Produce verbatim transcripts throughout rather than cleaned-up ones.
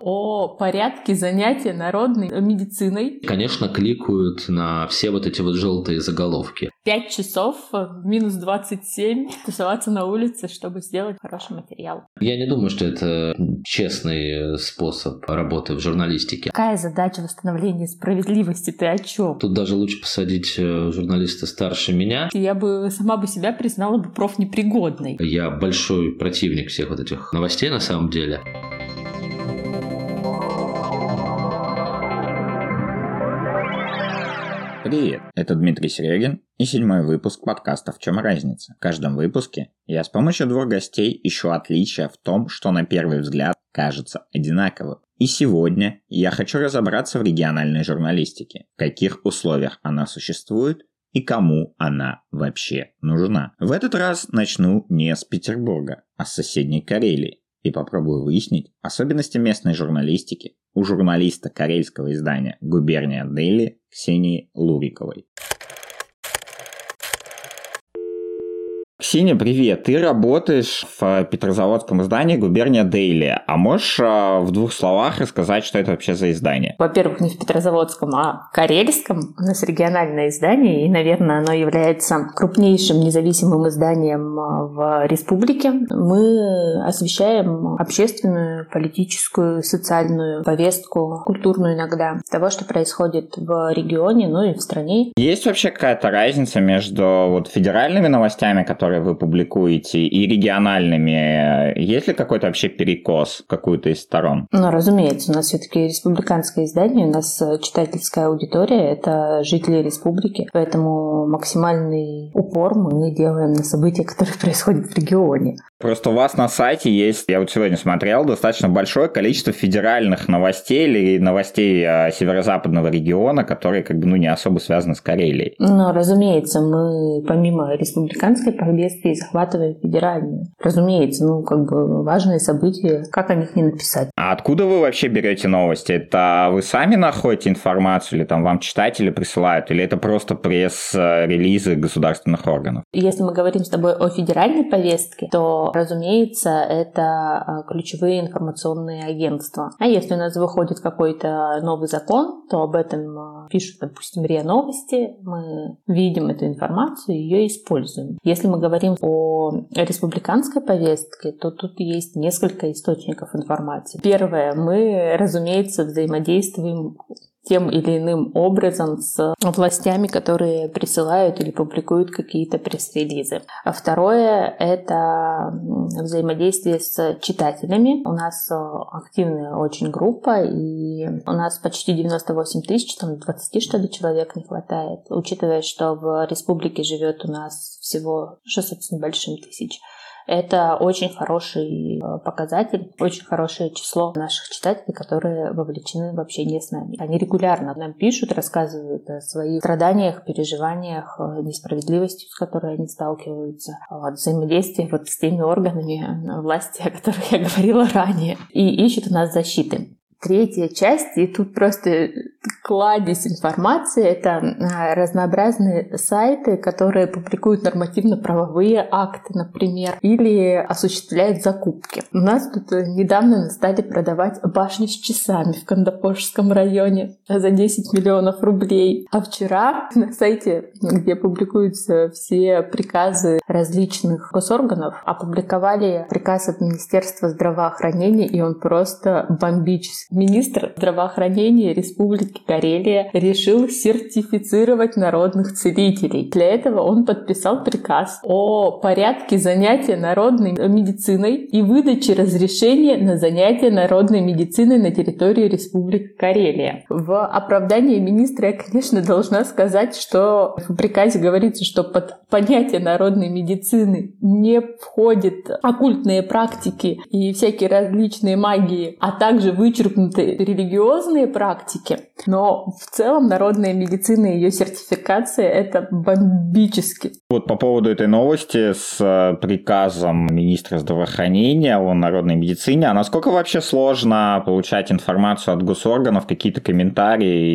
о порядке занятия народной медициной. Конечно, кликают на все вот эти вот желтые заголовки. Пять часов, минус двадцать семь, тусоваться на улице, чтобы сделать хороший материал. Я не думаю, что это честный способ работы в журналистике. Какая задача восстановления справедливости? Ты о чем? Тут даже лучше посадить журналиста старше меня. Я бы сама бы себя признала бы профнепригодной. Я большой противник всех вот этих новостей на самом деле. Привет, это Дмитрий Серегин и седьмой выпуск подкаста «В чем разница?». В каждом выпуске я с помощью двух гостей ищу отличия в том, что на первый взгляд кажется одинаковым. И сегодня я хочу разобраться в региональной журналистике, в каких условиях она существует и кому она вообще нужна. В этот раз начну не с Петербурга, а с соседней Карелии и попробую выяснить особенности местной журналистики у журналиста карельского издания «Губерния Daily» Ксении Луриковой. Ксения, привет! Ты работаешь в петрозаводском издании «Губерния Daily». А можешь а, в двух словах рассказать, что это вообще за издание? Во-первых, не в петрозаводском, а в карельском. У нас региональное издание, и, наверное, оно является крупнейшим независимым изданием в республике. Мы освещаем общественную, политическую, социальную повестку, культурную иногда, того, что происходит в регионе, ну и в стране. Есть вообще какая-то разница между вот, федеральными новостями, которые которые вы публикуете, и региональными? Есть ли какой-то вообще перекос в какую-то из сторон? Ну, разумеется, у нас все-таки республиканское издание, у нас читательская аудитория — это жители республики, поэтому максимальный упор мы делаем на события, которые происходят в регионе. Просто у вас на сайте есть, я вот сегодня смотрел, достаточно большое количество федеральных новостей или новостей северо-западного региона, которые как бы ну, не особо связаны с Карелией. Ну, разумеется, мы помимо республиканской повестки захватываем федеральную. Разумеется, ну, как бы важные события, как о них не написать. А откуда вы вообще берете новости? Это вы сами находите информацию или там вам читатели присылают? Или это просто пресс-релизы государственных органов? Если мы говорим с тобой о федеральной повестке, то разумеется, это ключевые информационные агентства. А если у нас выходит какой-то новый закон, то об этом пишут, допустим, РИА Новости. Мы видим эту информацию и ее используем. Если мы говорим о республиканской повестке, то тут есть несколько источников информации. Первое, мы, разумеется, взаимодействуем тем или иным образом с властями, которые присылают или публикуют какие-то пресс-релизы. Второе — это взаимодействие с читателями. У нас активная очень группа, и у нас почти девяносто восемь тысяч, там двадцати, что ли, человек не хватает, учитывая, что в республике живет у нас всего шестьсот с небольшим тысяч. Это очень хороший показатель, очень хорошее число наших читателей, которые вовлечены в общение с нами. Они регулярно нам пишут, рассказывают о своих страданиях, переживаниях, несправедливости, с которой они сталкиваются, взаимодействие вот с теми органами власти, о которых я говорила ранее, и ищут у нас защиты. Третья часть, и тут просто кладезь информации, это разнообразные сайты, которые публикуют нормативно-правовые акты, например, или осуществляют закупки. У нас тут недавно стали продавать башню с часами в Кандапошском районе за десять миллионов рублей. А вчера на сайте, где публикуются все приказы различных госорганов, опубликовали приказ от Министерства здравоохранения, и он просто бомбический. Министр здравоохранения Республики Карелия решил сертифицировать народных целителей. Для этого он подписал приказ о порядке занятия народной медициной и выдаче разрешения на занятие народной медициной на территории Республики Карелия. В оправдании министра я, конечно, должна сказать, что в приказе говорится, что под понятие народной медицины не входят оккультные практики и всякие различные магии, а также вычеркнутые религиозные практики. но в целом народная медицина и ее сертификация — это бомбически. Вот по поводу этой новости с приказом министра здравоохранения о народной медицине, а насколько вообще сложно получать информацию от госорганов, какие-то комментарии,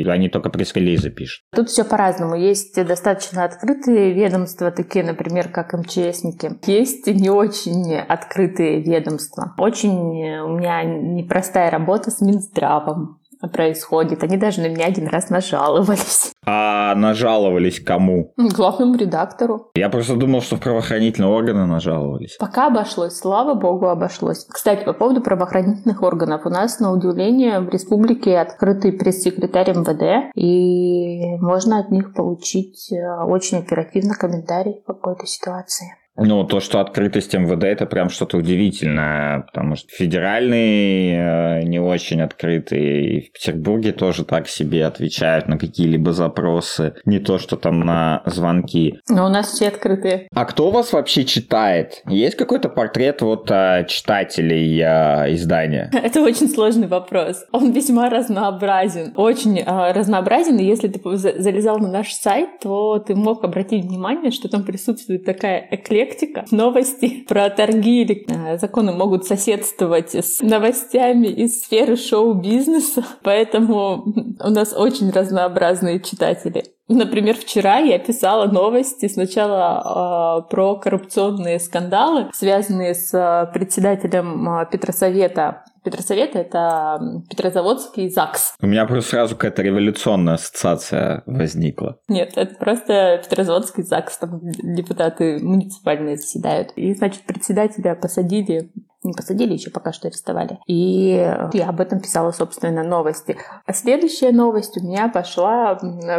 или они только пресс-релизы пишут? Тут все по-разному. Есть достаточно открытые ведомства, такие, например, как эм че эсники. Есть не очень открытые ведомства. Очень у меня непростая работа с Минздравом происходит. Они даже на меня один раз нажаловались. А нажаловались кому? Главному редактору. Я просто думал, что в правоохранительные органы нажаловались. Пока обошлось, слава богу, обошлось. Кстати, по поводу правоохранительных органов. У нас, на удивление, в республике открытый пресс-секретарь эм вэ дэ, и можно от них получить очень оперативно комментарий по какой-то ситуации. Ну, то, что открытость эм вэ дэ, это прям что-то удивительное, потому что федеральные э, не очень открытые, и в Петербурге тоже так себе отвечают на какие-либо запросы, не то, что там на звонки. Но у нас все открытые. А кто вас вообще читает? Есть какой-то портрет вот читателей э, издания? Это очень сложный вопрос. Он весьма разнообразен. Очень э, разнообразен, и если ты залезал на наш сайт, то ты мог обратить внимание, что там присутствует такая эклектика, новости про торги или законы могут соседствовать с новостями из сферы шоу-бизнеса, поэтому у нас очень разнообразные читатели. Например, вчера я писала новости сначала э, про коррупционные скандалы, связанные с председателем Петросовета. Петросовет — это Петрозаводский ЗАКС. У меня просто сразу какая-то революционная ассоциация возникла. Нет, это просто Петрозаводский ЗАКС, там депутаты муниципальные заседают. И, значит, председателя посадили, не посадили еще, пока что арестовали. И я об этом писала, собственно, новости. А следующая новость у меня пошла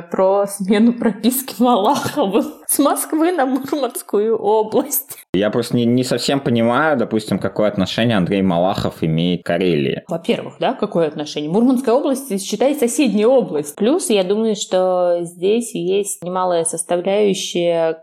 про смену прописки Малахова с Москвы на Мурманскую область. Я просто не, не совсем понимаю, допустим, какое отношение Андрей Малахов имеет к Карелии. Во-первых, да, какое отношение? Мурманская область, считай, соседняя область. Плюс, я думаю, что здесь есть немалая составляющая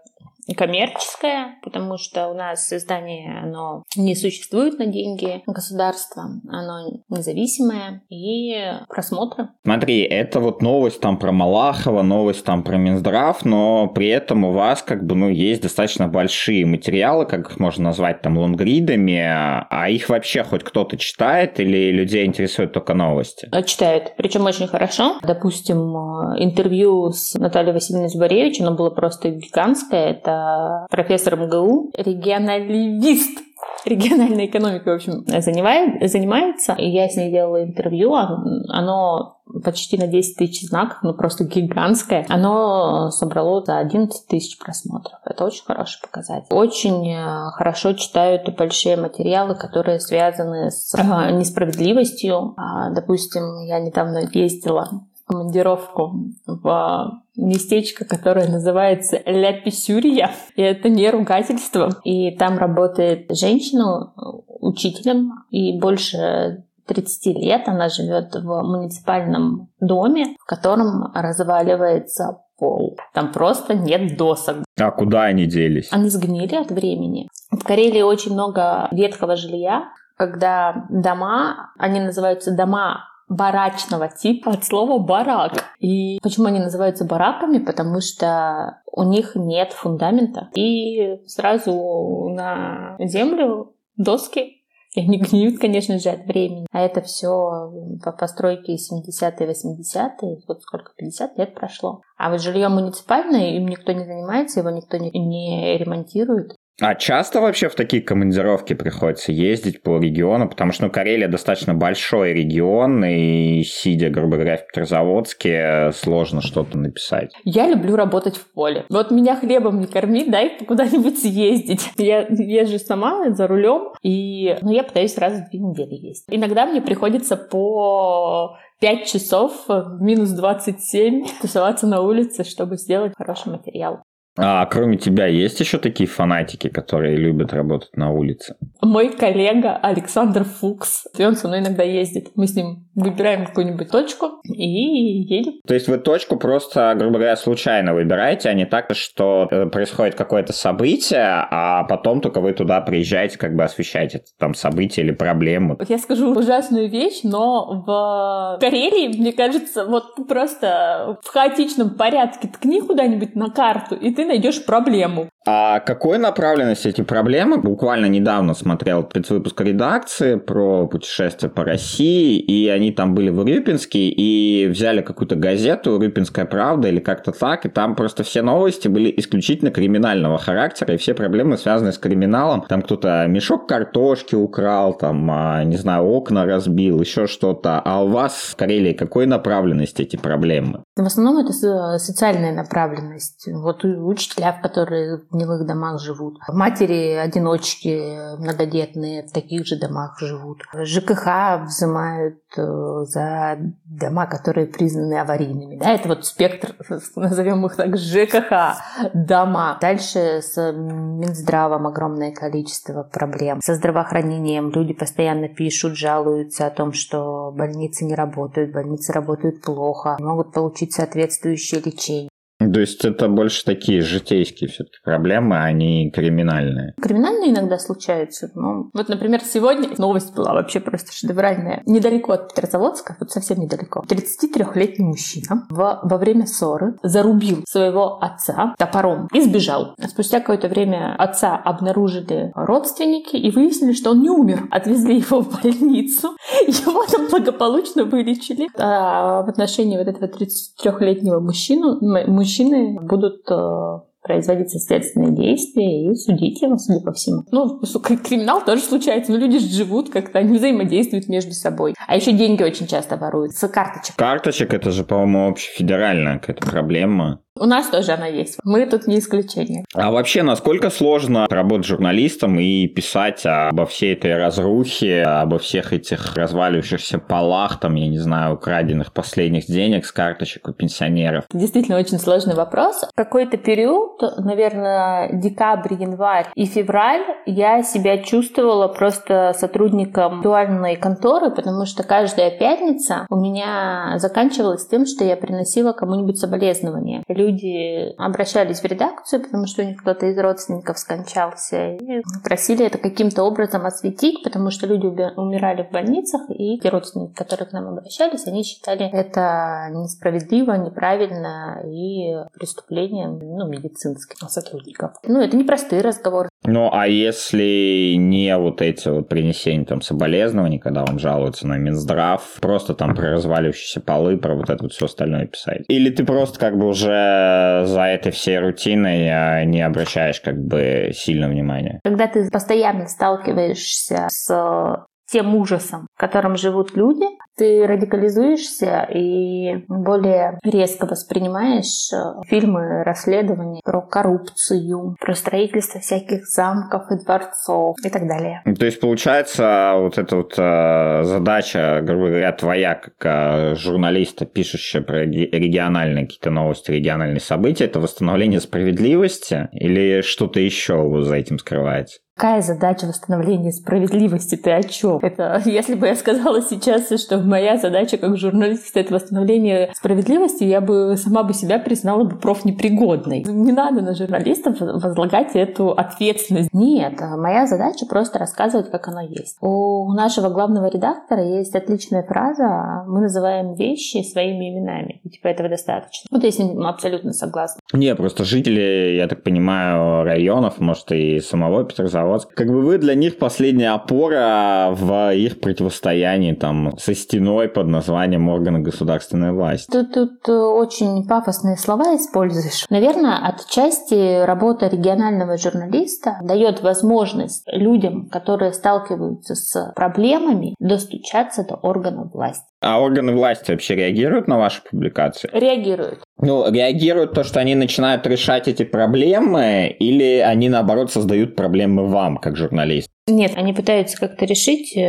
коммерческое, потому что у нас издание, оно не существует на деньги государства, оно независимое, и просмотры. Смотри, это вот новость там про Малахова, новость там про Минздрав, но при этом у вас как бы, ну, есть достаточно большие материалы, как их можно назвать там лонгридами, а их вообще хоть кто-то читает или людей интересуют только новости? Читают, причем очень хорошо. Допустим, интервью с Натальей Васильевной Зубаревич, оно было просто гигантское, это профессор эм гэ у, регионалист, региональной экономикой, в общем, занимает, занимается. И я с ней делала интервью, оно почти на десять тысяч знаков, ну просто гигантское. Оно собрало за одиннадцать тысяч просмотров. Это очень хороший показатель. Очень хорошо читают и большие материалы, которые связаны с несправедливостью. Допустим, я недавно ездила в командировку в местечко, которое называется Ля-Писюрья. И это не ругательство. И там работает женщина учителем, и больше тридцати лет она живет в муниципальном доме, в котором разваливается пол. Там просто нет досок. А куда они делись? Они сгнили от времени. В Карелии очень много ветхого жилья, когда дома, они называются дома барачного типа, от слова барак. И почему они называются бараками? Потому что у них нет фундамента. И сразу на землю доски. И они гниют, конечно же, от времени. А это все по постройке семидесятые, восьмидесятые. Вот сколько, пятьдесят лет прошло. А вот жилье муниципальное, им никто не занимается, его никто не, не ремонтирует. А часто вообще в такие командировки приходится ездить по региону? Потому что, ну, Карелия достаточно большой регион, и сидя, грубо говоря, в Петрозаводске, сложно что-то написать. Я люблю работать в поле. Вот меня хлебом не корми, дай куда-нибудь съездить. Я езжу сама за рулем, и ну, я пытаюсь раз в две недели ездить. Иногда мне приходится по пять часов в минус двадцать семь тусоваться на улице, чтобы сделать хороший материал. А кроме тебя есть еще такие фанатики, которые любят работать на улице? Мой коллега Александр Фукс. Он со мной иногда ездит. Мы с ним выбираем какую-нибудь точку и едем. То есть вы точку просто, грубо говоря, случайно выбираете, а не так, что происходит какое-то событие, а потом только вы туда приезжаете, как бы освещаете там событие или проблему. Я скажу ужасную вещь, но в Карелии, мне кажется, вот просто в хаотичном порядке ткни куда-нибудь на карту, и ты найдешь проблему. А какой направленности эти проблемы? Буквально недавно смотрел спецвыпуск редакции про путешествия по России, и они там были в Рюпинске, и взяли какую-то газету «Рюпинская правда» или как-то так, и там просто все новости были исключительно криминального характера, и все проблемы связаны с криминалом. Там кто-то мешок картошки украл, там, не знаю, окна разбил, еще что-то. А у вас в Карелии какой направленности эти проблемы? В основном это социальная направленность. Вот учителя, в которые в гнилых домах живут, матери-одиночки многодетные в таких же домах живут. ЖКХ взимают за дома, которые признаны аварийными. Да, это вот спектр, назовем их так, ЖКХ дома. Дальше с Минздравом огромное количество проблем. Со здравоохранением люди постоянно пишут, жалуются о том, что больницы не работают, больницы работают плохо, могут получить соответствующее лечение. То есть это больше такие житейские все-таки проблемы, а не криминальные. Криминальные иногда случаются. Но... Вот, например, сегодня новость была вообще просто шедевральная. Недалеко от Петрозаводска, вот совсем недалеко, тридцатитрёхлетний мужчина во, во время ссоры зарубил своего отца топором и сбежал. Спустя какое-то время отца обнаружили родственники и выяснили, что он не умер. Отвезли его в больницу, его там благополучно вылечили. А в отношении вот этого тридцатитрёхлетнего мужчину, мужчины будут э, производиться следственные действия и судить его, судя по всему. Ну, криминал тоже случается, но люди живут как-то, они взаимодействуют между собой. А еще деньги очень часто воруют с карточек. Карточек — это же, по-моему, общефедеральная какая-то проблема. У нас тоже она есть. Мы тут не исключение. А вообще, насколько сложно работать журналистом и писать обо всей этой разрухе, обо всех этих разваливающихся полах, там, я не знаю, украденных последних денег с карточек у пенсионеров? Действительно, очень сложный вопрос. Какой-то период, наверное, декабрь, январь и февраль, я себя чувствовала просто сотрудником дуальной конторы, потому что каждая пятница у меня заканчивалась тем, что я приносила кому-нибудь соболезнования. Люди обращались в редакцию, потому что у них кто-то из родственников скончался, и просили это каким-то образом осветить, потому что люди умирали в больницах, и те родственники, которые к нам обращались, они считали это несправедливо, неправильно и преступлением, ну, медицинских сотрудников. Ну, это непростые разговоры. Ну, а если не вот эти вот принесения там соболезнований, когда вам жалуются на Минздрав, просто там про разваливающиеся полы, про вот это вот все остальное писать? Или ты просто как бы уже за этой всей рутиной не обращаешь как бы сильно внимания? Когда ты постоянно сталкиваешься с тем ужасом, в котором живут люди, ты радикализуешься и более резко воспринимаешь фильмы, расследования про коррупцию, про строительство всяких замков и дворцов и так далее. То есть, получается, вот эта вот э, задача, грубо говоря, твоя, как э, журналиста, пишущая про региональные какие-то новости, региональные события, это восстановление справедливости или что-то еще за этим скрывается? Какая задача восстановления справедливости? Ты о чем? Это, если бы я сказала сейчас, что моя задача как журналиста — это восстановление справедливости, я бы сама бы себя признала бы профнепригодной. Не надо на журналистов возлагать эту ответственность. Нет, моя задача просто рассказывать, как она есть. У нашего главного редактора есть отличная фраза: мы называем вещи своими именами. И типа этого достаточно. Вот я с ним абсолютно согласна. Не, просто жители, я так понимаю, районов, может, и самого Петрозаводска, как бы вы для них последняя опора в их противостоянии там со стеной под названием органы государственной власти. Ты тут очень пафосные слова используешь. Наверное, отчасти работа регионального журналиста дает возможность людям, которые сталкиваются с проблемами, достучаться до органов власти. А органы власти вообще реагируют на ваши публикации? Реагируют. Ну, реагируют то, что они начинают решать эти проблемы, или они, наоборот, создают проблемы вам, как журналист? Нет, они пытаются как-то решить, и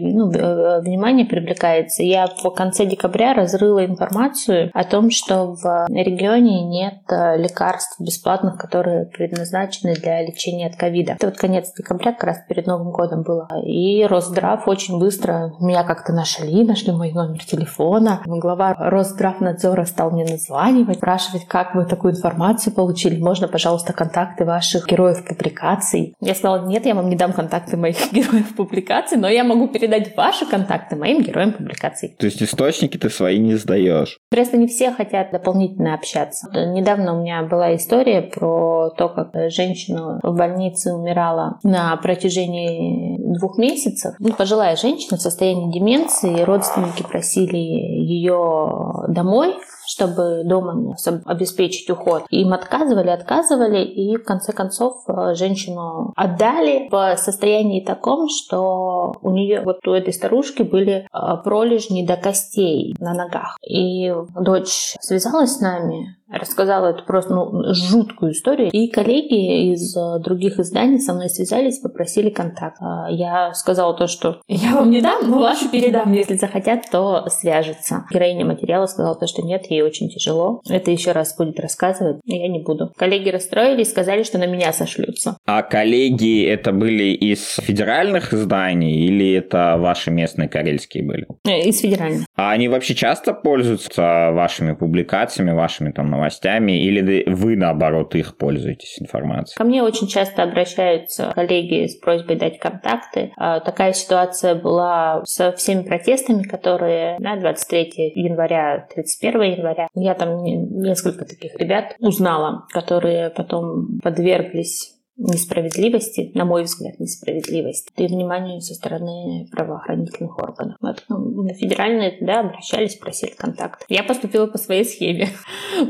ну, внимание привлекается. Я в конце декабря разрыла информацию о том, что в регионе нет лекарств бесплатных, которые предназначены для лечения от ковида. Это вот конец декабря, как раз перед Новым годом было. И Росздрав очень быстро меня как-то нашли, нашли мой номер телефона. Глава Росздравнадзора стал мне названивать, спрашивать, как вы такую информацию получили. Можно, пожалуйста, контакты ваших героев публикаций? Я сказала, нет, я вам не дам контакты. контакты моих героев публикаций, но я могу передать ваши контакты моим героям публикаций. То есть источники ты свои не сдаешь? Просто не все хотят дополнительно общаться. Недавно у меня была история про то, как женщина в больнице умирала на протяжении двух месяцев. Ну, пожилая женщина в состоянии деменции, родственники просили ее домой, чтобы дома обеспечить уход. Им отказывали, отказывали, и в конце концов женщину отдали в состоянии таком, что у нее, вот у этой старушки, были пролежни до костей на ногах. И дочь связалась с нами, рассказала эту просто ну, жуткую историю. И коллеги из других изданий со мной связались, попросили контакт. Я сказала то, что я вам не дам, но вашу передам. Если захотят, то свяжутся. Героиня материала сказала то, что нет, ей очень тяжело. Это еще раз будет рассказывать, но я не буду. Коллеги расстроились, сказали, что на меня сошлются. А коллеги это были из федеральных изданий или это ваши местные карельские были? Из федеральных. А они вообще часто пользуются вашими публикациями, вашими там новостями, или вы, наоборот, их пользуетесь информацией? Ко мне очень часто обращаются коллеги с просьбой дать контакты. Такая ситуация была со всеми протестами, которые на двадцать третье января, тридцать первое января. Я там несколько таких ребят узнала, которые потом подверглись несправедливости, на мой взгляд, несправедливости, и вниманию со стороны правоохранительных органов. Вот, ну, на федеральные туда обращались, просили контакт. Я поступила по своей схеме.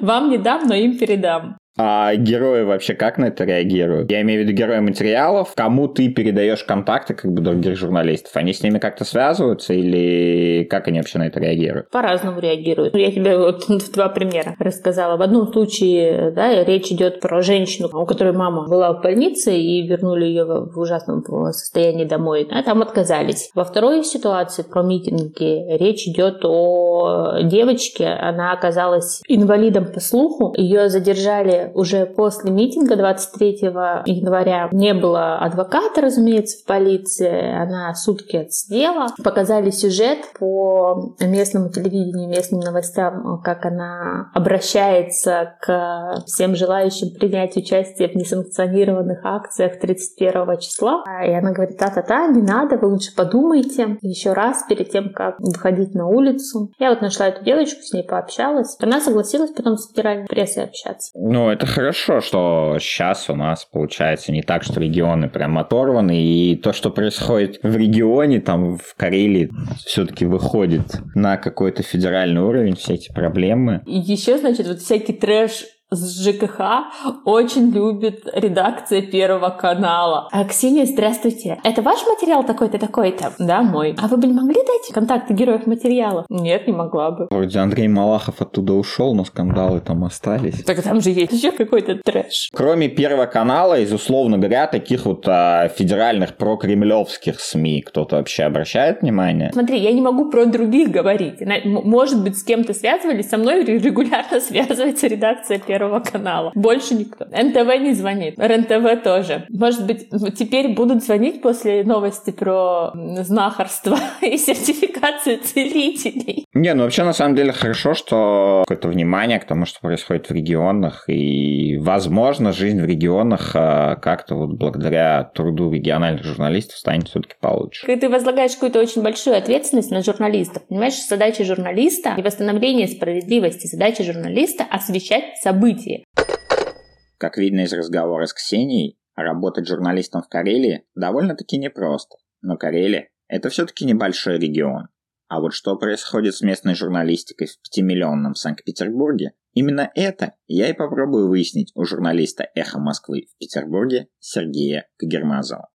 Вам не дам, но им передам. А герои вообще как на это реагируют? Я имею в виду герои материалов. Кому ты передаешь контакты как бы других журналистов? Они с ними как-то связываются или как они вообще на это реагируют? По-разному реагируют. Я тебе вот два примера рассказала. В одном случае, да, речь идет про женщину, у которой мама была в больнице и вернули ее в ужасном состоянии домой. А там отказались. Во второй ситуации про митинги речь идет о девочке. Она оказалась инвалидом по слуху. Ее задержали уже после митинга двадцать третьего января. Не было адвоката, разумеется, в полиции. Она сутки отсидела. Показали сюжет по местному телевидению, местным новостям, как она обращается к всем желающим принять участие в несанкционированных акциях тридцать первого числа. И она говорит, та-та-та, не надо, вы лучше подумайте еще раз перед тем, как выходить на улицу. Я вот нашла эту девочку, с ней пообщалась. Она согласилась потом с федеральной прессой общаться. Ну, это хорошо, что сейчас у нас получается не так, что регионы прям оторваны, и то, что происходит в регионе, там, в Карелии, все-таки выходит на какой-то федеральный уровень, все эти проблемы. И еще, значит, вот всякий трэш с ЖКХ очень любит редакция Первого канала. А, Ксения, здравствуйте. Это ваш материал такой-то, такой-то? Да, мой. А вы бы не могли дать контакты героев материала? Нет, не могла бы. Вроде Андрей Малахов оттуда ушел, но скандалы там остались. Так там же есть еще какой-то трэш. Кроме Первого канала, из, условно говоря, таких вот а, федеральных прокремлевских СМИ кто-то вообще обращает внимание? Смотри, я не могу про других говорить. Может быть, с кем-то связывались, со мной регулярно связывается редакция Первого канала. Больше никто. эн тэ вэ не звонит. РЕН-ТВ тоже. Может быть, теперь будут звонить после новости про знахарство и сертификацию целителей. Не, ну вообще, на самом деле, хорошо, что какое-то внимание к тому, что происходит в регионах. И, возможно, жизнь в регионах как-то вот благодаря труду региональных журналистов станет все-таки получше. Когда ты возлагаешь какую-то очень большую ответственность на журналистов, понимаешь, задача журналиста и восстановление справедливости, задача журналиста освещать события. Как видно из разговора с Ксенией, работать журналистом в Карелии довольно-таки непросто. Но Карелия – это все-таки небольшой регион. А вот что происходит с местной журналистикой в пятимиллионном Санкт-Петербурге, именно это я и попробую выяснить у журналиста «Эхо Москвы» в Петербурге Сергея Кагермазова.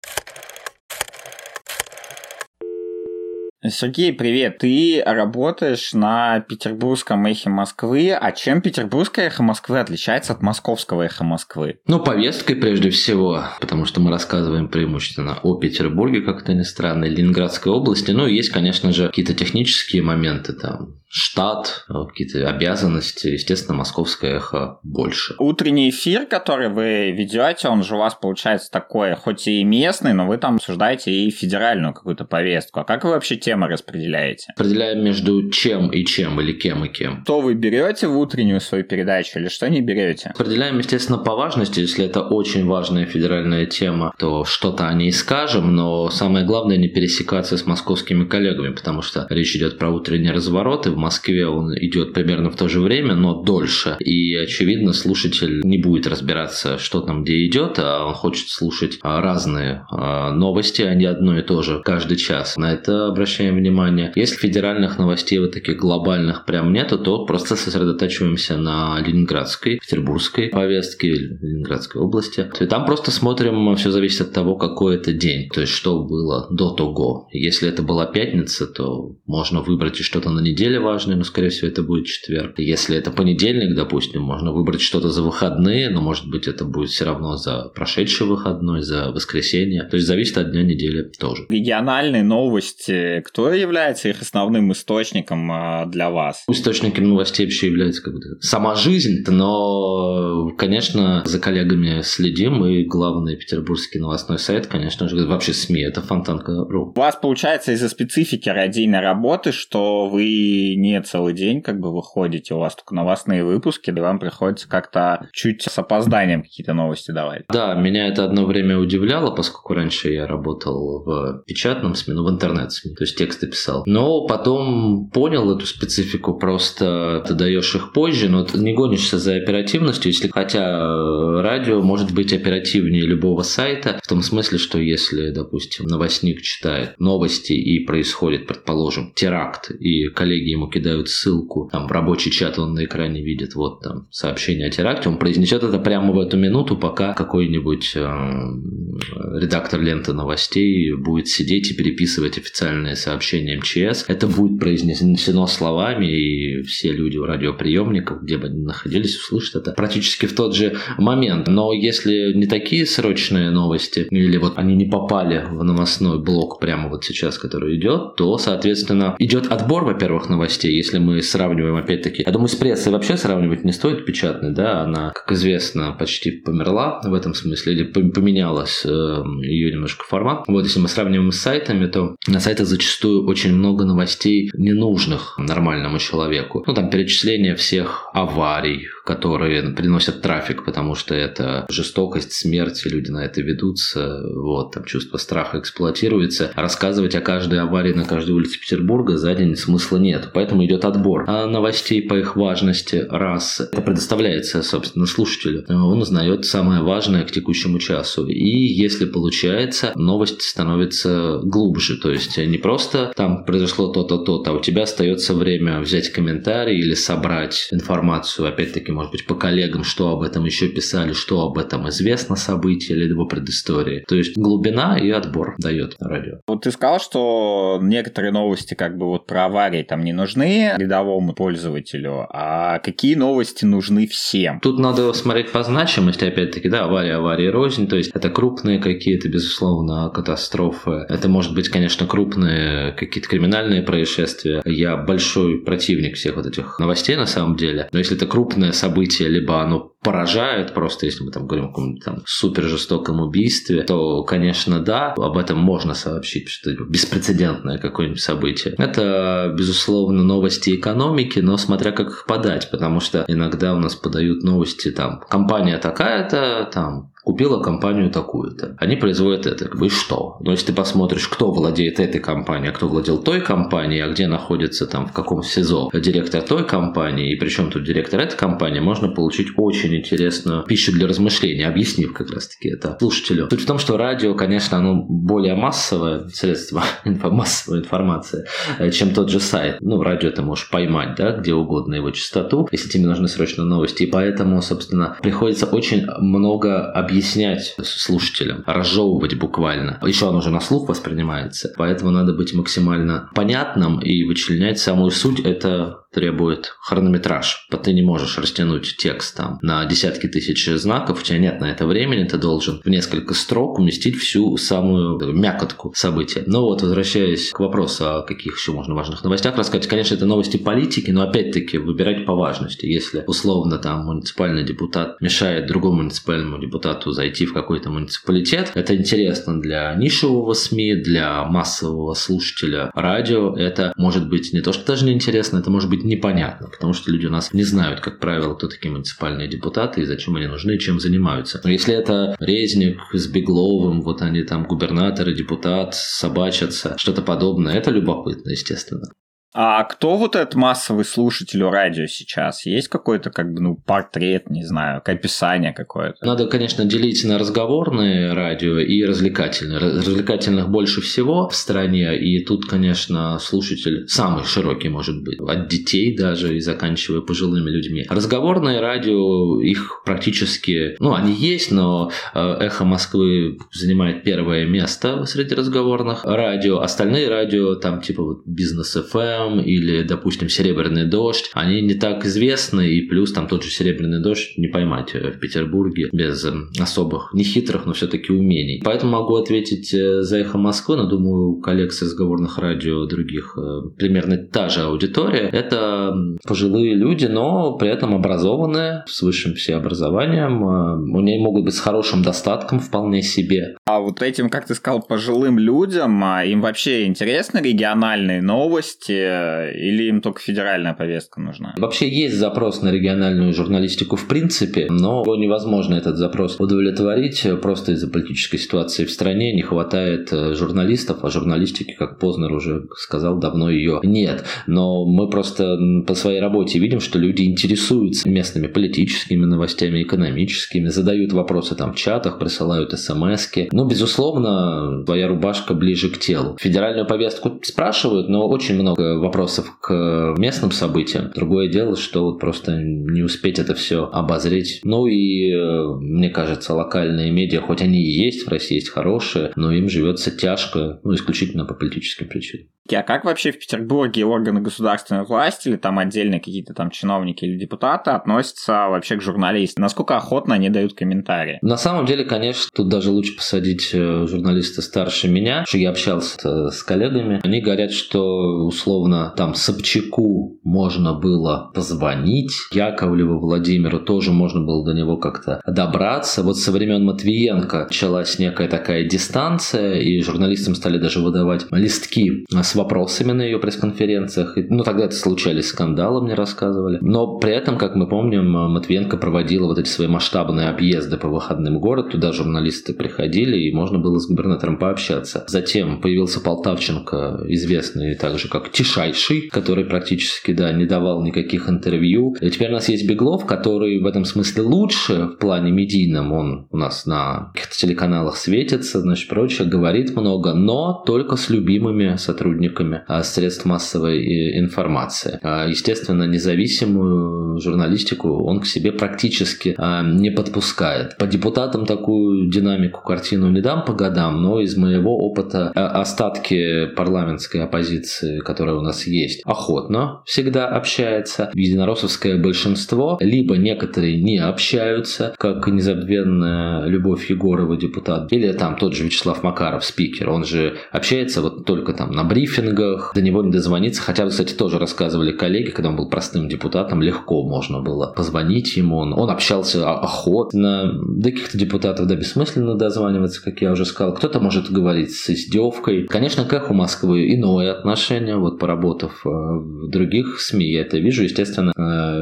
Сергей, привет. Ты работаешь на петербургском «Эхе Москвы». А чем петербургское «Эхо Москвы» отличается от московского «Эхо Москвы»? Ну, повесткой прежде всего, потому что мы рассказываем преимущественно о Петербурге, как-то ни странно, Ленинградской области. Ну, есть, конечно же, какие-то технические моменты, там, штат, какие-то обязанности. Естественно, московское «Эхо» больше. Утренний эфир, который вы ведете, он же у вас получается такой, хоть и местный, но вы там обсуждаете и федеральную какую-то повестку. А как вы вообще темы распределяете? Определяем между чем и чем, или кем и кем. Что вы берете в утреннюю свою передачу, или что не берете? Определяем, естественно, по важности. Если это очень важная федеральная тема, то что-то о ней скажем, но самое главное не пересекаться с московскими коллегами, потому что речь идет про утренний разворот, и в Москве он идет примерно в то же время, но дольше. И, очевидно, слушатель не будет разбираться, что там где идет, а он хочет слушать разные новости, а не одно и то же каждый час. На это обращаем внимание. Если федеральных новостей вот таких глобальных прям нету, то просто сосредотачиваемся на ленинградской, петербургской повестке, Ленинградской области. И там просто смотрим, все зависит от того, какой это день, то есть что было до того. Если это была пятница, то можно выбрать и что-то на неделе важное, но скорее всего это будет четверг. Если это понедельник, допустим, можно выбрать что-то за выходные, но может быть это будет все равно за прошедший выходной, за воскресенье. То есть зависит от дня недели тоже. Региональные новости, кто является их основным источником для вас? Источником новостей вообще является как бы сама жизнь, но, конечно, за коллегами следим, и главный петербургский новостной сайт, конечно же, вообще СМИ, это Фонтанка точка ру. У вас получается из-за специфики радийной работы, что вы не целый день как бы выходите, у вас только новостные выпуски, и вам приходится как-то чуть с опозданием какие-то новости давать. Да, меня это одно время удивляло, поскольку раньше я работал в печатном СМИ, ну в интернет-СМИ, то есть тексты писал. Но потом понял эту специфику, просто ты даешь их позже, но ты не гонишься за оперативностью, если, хотя радио может быть оперативнее любого сайта, в том смысле, что если, допустим, новостник читает новости и происходит, предположим, теракт, и коллеги ему кидают ссылку, там в рабочий чат он на экране видит, вот там сообщение о теракте, он произнесет это прямо в эту минуту, пока какой-нибудь э, редактор ленты новостей будет сидеть и переписывать официальные сообщения эм че эс. Это будет произнесено словами, и все люди у радиоприемников, где бы они находились, услышат это практически в тот же момент. Но если не такие срочные новости, или вот они не попали в новостной блок прямо вот сейчас, который идет, то, соответственно, идет отбор, во-первых, новостей, если мы сравниваем, опять-таки, я думаю, с прессой вообще сравнивать не стоит печатной, да, она, как известно, почти померла в этом смысле, или поменялась э, ее немножко формат. Вот, если мы сравниваем с сайтами, то на сайтах зачастую очень много новостей ненужных нормальному человеку. Ну, там перечисление всех аварий, которые приносят трафик, потому что это жестокость, смерть, люди на это ведутся, вот, там чувство страха эксплуатируется. Рассказывать о каждой аварии на каждой улице Петербурга за день смысла нет, поэтому идет отбор а новостей по их важности, раз это предоставляется, собственно, слушателю, он узнает самое важное к текущему часу, и если получается, новость становится глубже, то есть не просто там произошло то-то, то-то, а у тебя остается время взять комментарий или собрать информацию, опять-таки, может быть, по коллегам, что об этом еще писали, что об этом известно событие или его предыстории. То есть глубина и отбор дает радио. Вот ты сказал, что некоторые новости как бы вот про аварии там не нужны рядовому пользователю, а какие новости нужны всем? Тут надо смотреть по значимости, опять-таки, да, авария, авария, рознь, то есть это крупные какие-то, безусловно, катастрофы. Это может быть, конечно, крупные какие-то криминальные происшествия. Я большой противник всех вот этих новостей на самом деле, но если это крупное событие, либо оно поражает просто, если мы там говорим о каком-нибудь там супер жестоком убийстве, то, конечно, да, об этом можно сообщить, что беспрецедентное какое-нибудь событие. Это, безусловно, новости экономики, но смотря как их подать, потому что иногда у нас подают новости там, компания такая-то, там, купила компанию такую-то. Они производят это. Как бы, и что? Но если ты посмотришь, кто владеет этой компанией, а кто владел той компанией, а где находится там, в каком СИЗО директор той компании, и причем тут директор этой компании, можно получить очень интересную пищу для размышления, объяснив как раз-таки это слушателю. Суть в том, что радио, конечно, оно более массовое средство массовой информации, чем тот же сайт. Ну, радио ты можешь поймать, да, где угодно его частоту, если тебе нужны срочно новости. И поэтому, собственно, приходится очень много объяснить объяснять слушателям, разжевывать буквально. Еще оно же на слух воспринимается, поэтому надо быть максимально понятным и вычленять самую суть. Это требует хронометраж. Ты не можешь растянуть текст там на десятки тысяч знаков, у тебя нет на это времени, ты должен в несколько строк уместить всю самую мякотку события. Но вот, возвращаясь к вопросу, о каких еще можно важных новостях рассказать, конечно, это новости политики, но опять-таки выбирать по важности. Если условно там муниципальный депутат мешает другому муниципальному депутату зайти в какой-то муниципалитет, это интересно для нишевого СМИ, для массового слушателя радио, это может быть не то, что даже неинтересно, это может быть непонятно, потому что люди у нас не знают, как правило, кто такие муниципальные депутаты и зачем они нужны, чем занимаются. Но если это Резник с Бегловым, вот они там губернаторы, депутат, собачатся, что-то подобное, это любопытно, естественно. А кто вот этот массовый слушатель у радио сейчас? Есть какой-то, как бы, ну, портрет, не знаю, описание какое-то? Надо, конечно, делить на разговорные радио и развлекательные. Развлекательных больше всего в стране, и тут, конечно, слушатель самый широкий может быть, от детей даже и заканчивая пожилыми людьми. Разговорные радио, их практически, ну, они есть, но «Эхо Москвы» занимает первое место среди разговорных радио. Остальные радио, там, типа, вот «Бизнес.ФМ», или, допустим, «Серебряный дождь», они не так известны, и плюс там тот же «Серебряный дождь» не поймать в Петербурге без особых, нехитрых, но все-таки умений. Поэтому могу ответить за «Эхо Москвы», но думаю, у коллег с разговорных радио других примерно та же аудитория. Это пожилые люди, но при этом образованные, с высшим всеобразованием, у них могут быть с хорошим достатком вполне себе. А вот этим, как ты сказал, пожилым людям, им вообще интересны региональные новости? Или им только федеральная повестка нужна? Вообще есть запрос на региональную журналистику в принципе, но невозможно этот запрос удовлетворить просто из-за политической ситуации в стране. Не хватает журналистов, а журналистики, как Познер уже сказал, давно ее нет. Но мы просто по своей работе видим, что люди интересуются местными политическими новостями, экономическими, задают вопросы там в чатах, присылают смс-ки. Ну, безусловно, твоя рубашка ближе к телу. Федеральную повестку спрашивают, но очень много вопросов к местным событиям. Другое дело, что вот просто не успеть это все обозреть. Ну и, мне кажется, локальные медиа, хоть они и есть, в России есть хорошие, но им живется тяжко, ну, исключительно по политическим причинам. А как вообще в Петербурге органы государственной власти или там отдельные какие-то там чиновники или депутаты относятся вообще к журналистам? Насколько охотно они дают комментарии? На самом деле, конечно, тут даже лучше посадить журналиста старше меня, что я общался с коллегами. Они говорят, что условно там Собчаку можно было позвонить, Яковлеву Владимиру тоже можно было до него как-то добраться. Вот со времен Матвиенко началась некая такая дистанция, и журналистам стали даже выдавать листки с вопросами на ее пресс-конференциях. Ну, тогда это случались скандалы, мне рассказывали. Но при этом, как мы помним, Матвиенко проводила вот эти свои масштабные объезды по выходным в город, туда журналисты приходили, и можно было с губернатором пообщаться. Затем появился Полтавченко, известный также как Тишинин, Шайши, который практически, да, не давал никаких интервью. И теперь у нас есть Беглов, который в этом смысле лучше в плане медийном. Он у нас на каких-то телеканалах светится, значит, прочее, говорит много, но только с любимыми сотрудниками средств массовой информации. Естественно, независимую журналистику он к себе практически не подпускает. По депутатам такую динамику, картину не дам по годам, но из моего опыта остатки парламентской оппозиции, которая у нас есть, охотно всегда общается. Единороссовское большинство, либо некоторые не общаются, как незабвенная Любовь Егорова, депутат, или там тот же Вячеслав Макаров, спикер, он же общается вот только там на брифингах, до него не дозвониться, хотя, кстати, тоже рассказывали коллеги, когда он был простым депутатом, легко можно было позвонить ему, он, он общался охотно. До каких-то депутатов, да, бессмысленно дозваниваться, как я уже сказал, кто-то может говорить с издевкой. Конечно, как у Москвы иное отношение, вот поработав в других СМИ, я это вижу, естественно,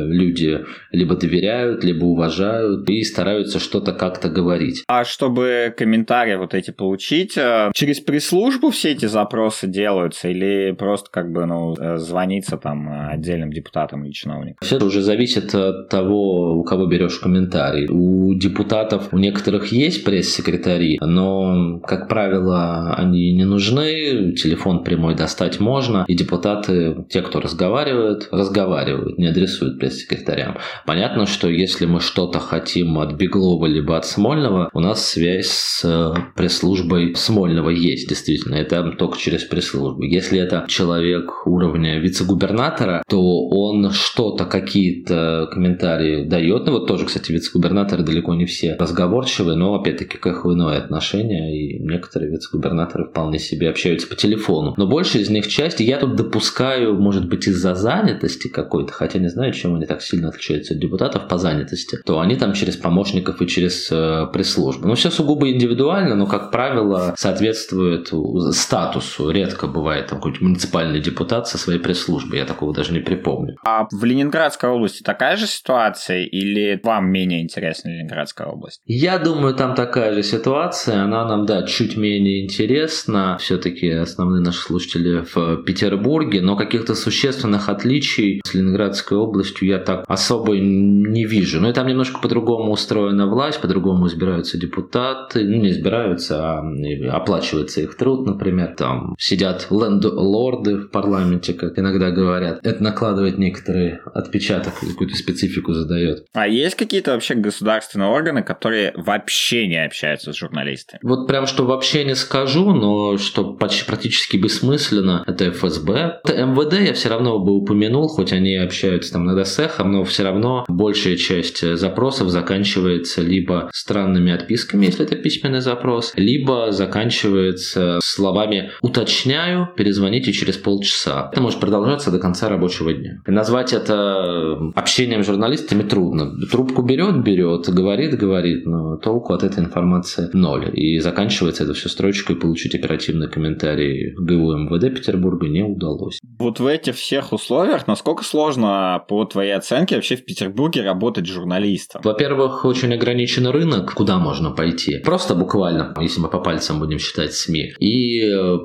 люди либо доверяют, либо уважают и стараются что-то как-то говорить. А чтобы комментарии вот эти получить, через пресс-службу все эти запросы делаются или просто как бы, ну, звониться там отдельным депутатам или чиновникам? Все это уже зависит от того, у кого берешь комментарий. У депутатов, у некоторых есть пресс-секретари, но, как правило, они не нужны, телефон прямой достать можно, и депутаты, те, кто разговаривает делают, разговаривают, не адресуют пресс-секретарям. Понятно, что если мы что-то хотим от Беглова либо от Смольного, у нас связь с пресс-службой Смольного есть, действительно, это только через пресс-службу. Если это человек уровня вице-губернатора, то он что-то, какие-то комментарии дает. Ну вот тоже, кстати, вице-губернаторы далеко не все разговорчивые, но опять-таки к их иное отношение, и некоторые вице-губернаторы вполне себе общаются по телефону. Но больше из них часть, я тут допускаю, может быть, из-за занятости какой-то, хотя не знаю, чем они так сильно отличаются от депутатов по занятости, то они там через помощников и через э, пресс-службу. Ну, все сугубо индивидуально, но, как правило, соответствует статусу. Редко бывает там какой-нибудь муниципальный депутат со своей пресс-службой, я такого даже не припомню. А в Ленинградской области такая же ситуация, или вам менее интересна Ленинградская область? Я думаю, там такая же ситуация, она нам, да, чуть менее интересна, все-таки основные наши слушатели в Петербурге, но каких-то существенных отличий с Ленинградской областью я так особо не вижу. Ну и там немножко по-другому устроена власть, по-другому избираются депутаты, ну не избираются, а оплачивается их труд, например, там сидят лендлорды в парламенте, как иногда говорят. Это накладывает некоторый отпечаток, какую-то специфику задает. А есть какие-то вообще государственные органы, которые вообще не общаются с журналистами? Вот прям что вообще не скажу, но что почти практически бессмысленно, это эф эс бэ. Это эм вэ дэ я все равно бы упомянул, хоть они общаются там иногда с Эхом, но все равно большая часть запросов заканчивается либо странными отписками, если это письменный запрос, либо заканчивается словами «уточняю, перезвоните через полчаса». Это может продолжаться до конца рабочего дня. И назвать это общением с журналистами трудно. Трубку берет, берет, говорит, говорит, но толку от этой информации ноль. И заканчивается это все строчкой «получить оперативный комментарий ГУ эм вэ дэ Петербурга не удалось». Вот в этих всех условиях насколько сложно, по твоей оценке, вообще в Петербурге работать журналистом? Во-первых, очень ограничен рынок, куда можно пойти. Просто буквально, если мы по пальцам будем считать СМИ, и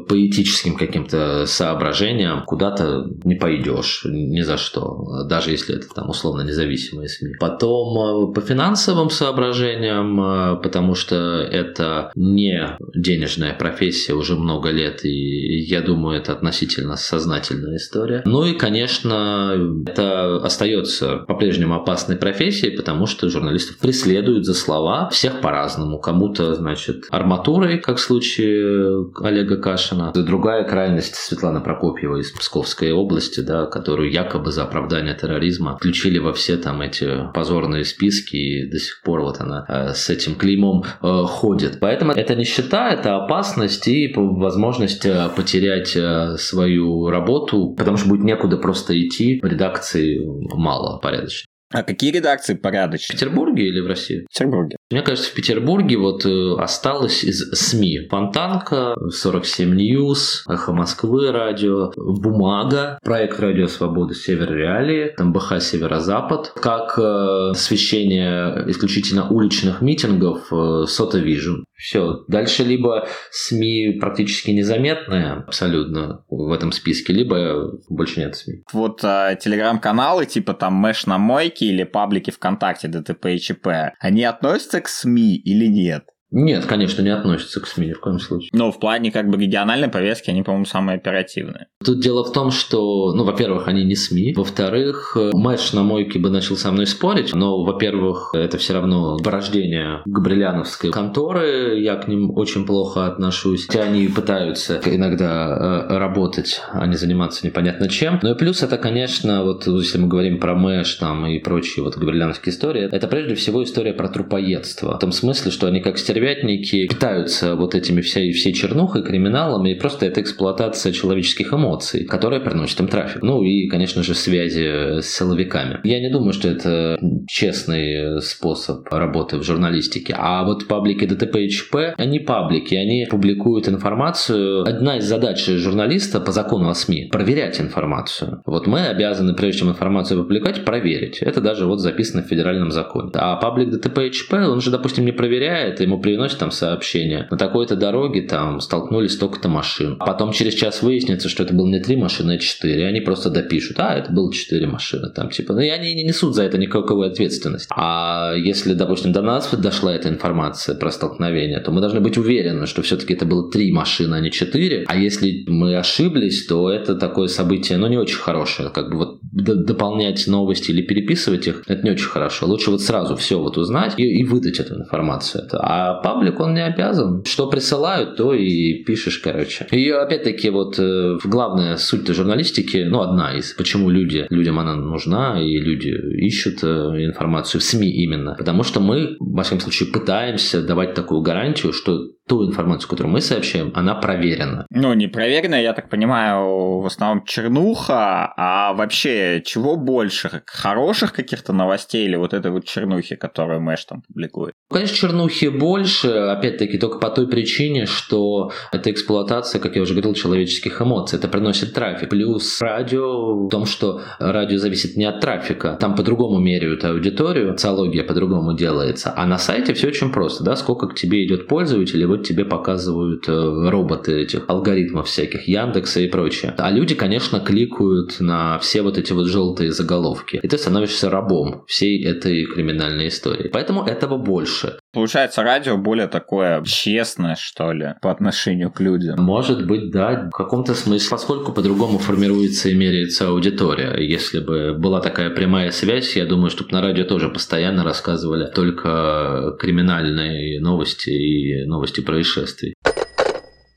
по этическим каким-то соображениям куда-то не пойдешь ни за что, даже если это там условно независимые СМИ. Потом по финансовым соображениям, потому что это не денежная профессия уже много лет, и я думаю, это относительно сознательная история. Ну и, конечно, это остается по-прежнему опасной профессией, потому что журналистов преследуют за слова, всех по-разному. Кому-то, значит, арматурой, как в случае Олега Кашина. Другая крайность — Светлана Прокопьева из Псковской области, да, которую якобы за оправдание терроризма включили во все там эти позорные списки, и до сих пор вот она э, с этим клеймом э, ходит. Поэтому это нищета, это опасность и возможность потерять э, свою работу, потому что будет некуда просто идти, редакции мало порядочно. А какие редакции порядочные? В Петербурге или в России? В Петербурге. Мне кажется, в Петербурге вот осталось из СМИ: Фонтанка, сорок семь ньюс, Эхо Москвы радио, Бумага, проект Радио Свобода Север Реалии, эм бэ ха Северо-Запад. Как э, освещение исключительно уличных митингов, э, Сотовижн. Все. Дальше либо СМИ практически незаметные абсолютно в этом списке, либо больше нет СМИ. Вот э, телеграм-каналы типа там Мэш на Мойке или паблики ВКонтакте ДТП и ЧП, они относятся к СМИ или нет? Нет, конечно, не относятся к СМИ ни в коем случае. Но в плане как бы региональной повестки они, по-моему, самые оперативные. Тут дело в том, что, ну, во-первых, они не СМИ. Во-вторых, Мэш на Мойке бы начал со мной спорить, но, во-первых, это все равно порождение габриляновской конторы, я к ним очень плохо отношусь. Хотя они пытаются иногда э, работать, а не заниматься непонятно чем. Ну и плюс это, конечно, вот если мы говорим про Мэш там и прочие вот габриляновские истории, это прежде всего история про трупоедство. В том смысле, что они как стереотипы питаются вот этими всей, всей чернухой, криминалом, и просто это эксплуатация человеческих эмоций, которая приносит им трафик. Ну и, конечно же, связи с силовиками. Я не думаю, что это честный способ работы в журналистике. А вот паблики ДТП и ЧП, они паблики, они публикуют информацию. Одна из задач журналиста по закону о СМИ — проверять информацию. Вот мы обязаны, прежде чем информацию публиковать, проверить. Это даже вот записано в федеральном законе. А паблик ДТП и ЧП, он же, допустим, не проверяет, ему приносит там сообщение: на такой-то дороге там столкнулись столько-то машин. А потом через час выяснится, что это было не три машины, а четыре. И они просто допишут: а, это было четыре машины. Там, типа, ну и они не несут за это никакой ответственности. А если, допустим, до нас дошла эта информация про столкновение, то мы должны быть уверены, что все-таки это было три машины, а не четыре. А если мы ошиблись, то это такое событие, ну, не очень хорошее. Как бы вот д- дополнять новости или переписывать их, это не очень хорошо. Лучше вот сразу все вот узнать и, и выдать эту информацию. А паблик, он не обязан. Что присылают, то и пишешь, короче. И опять-таки вот главная суть журналистики, ну, одна из, почему люди, людям она нужна, и люди ищут информацию в СМИ именно. Потому что мы, во всяком случае, пытаемся давать такую гарантию, что ту информацию, которую мы сообщаем, она проверена. Ну, не проверена, я так понимаю, в основном чернуха, а вообще чего больше? Хороших каких-то новостей или вот этой вот чернухи, которую Мэш там публикует? Конечно, чернухи больше, опять-таки, только по той причине, что это эксплуатация, как я уже говорил, человеческих эмоций. Это приносит трафик. Плюс радио в том, что радио зависит не от трафика. Там по-другому меряют аудиторию, социология по-другому делается. А на сайте все очень просто, да, сколько к тебе идет пользователей, вот тебе показывают роботы этих алгоритмов всяких, Яндекса и прочее. А люди, конечно, кликают на все вот эти вот желтые заголовки. И ты становишься рабом всей этой криминальной истории. Поэтому этого больше. Получается, радио более такое честное, что ли, по отношению к людям. Может быть, да, в каком-то смысле. Поскольку по-другому формируется и меряется аудитория. Если бы была такая прямая связь, я думаю, чтобы на радио тоже постоянно рассказывали только криминальные новости и новости происшествий.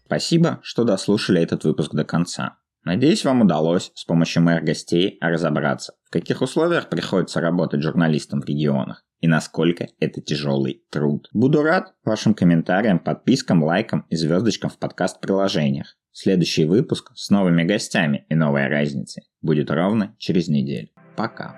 Спасибо, что дослушали этот выпуск до конца. Надеюсь, вам удалось с помощью моих гостей разобраться, в каких условиях приходится работать журналистам в регионах и насколько это тяжелый труд. Буду рад вашим комментариям, подпискам, лайкам и звездочкам в подкаст-приложениях. Следующий выпуск с новыми гостями и новой разницей будет ровно через неделю. Пока.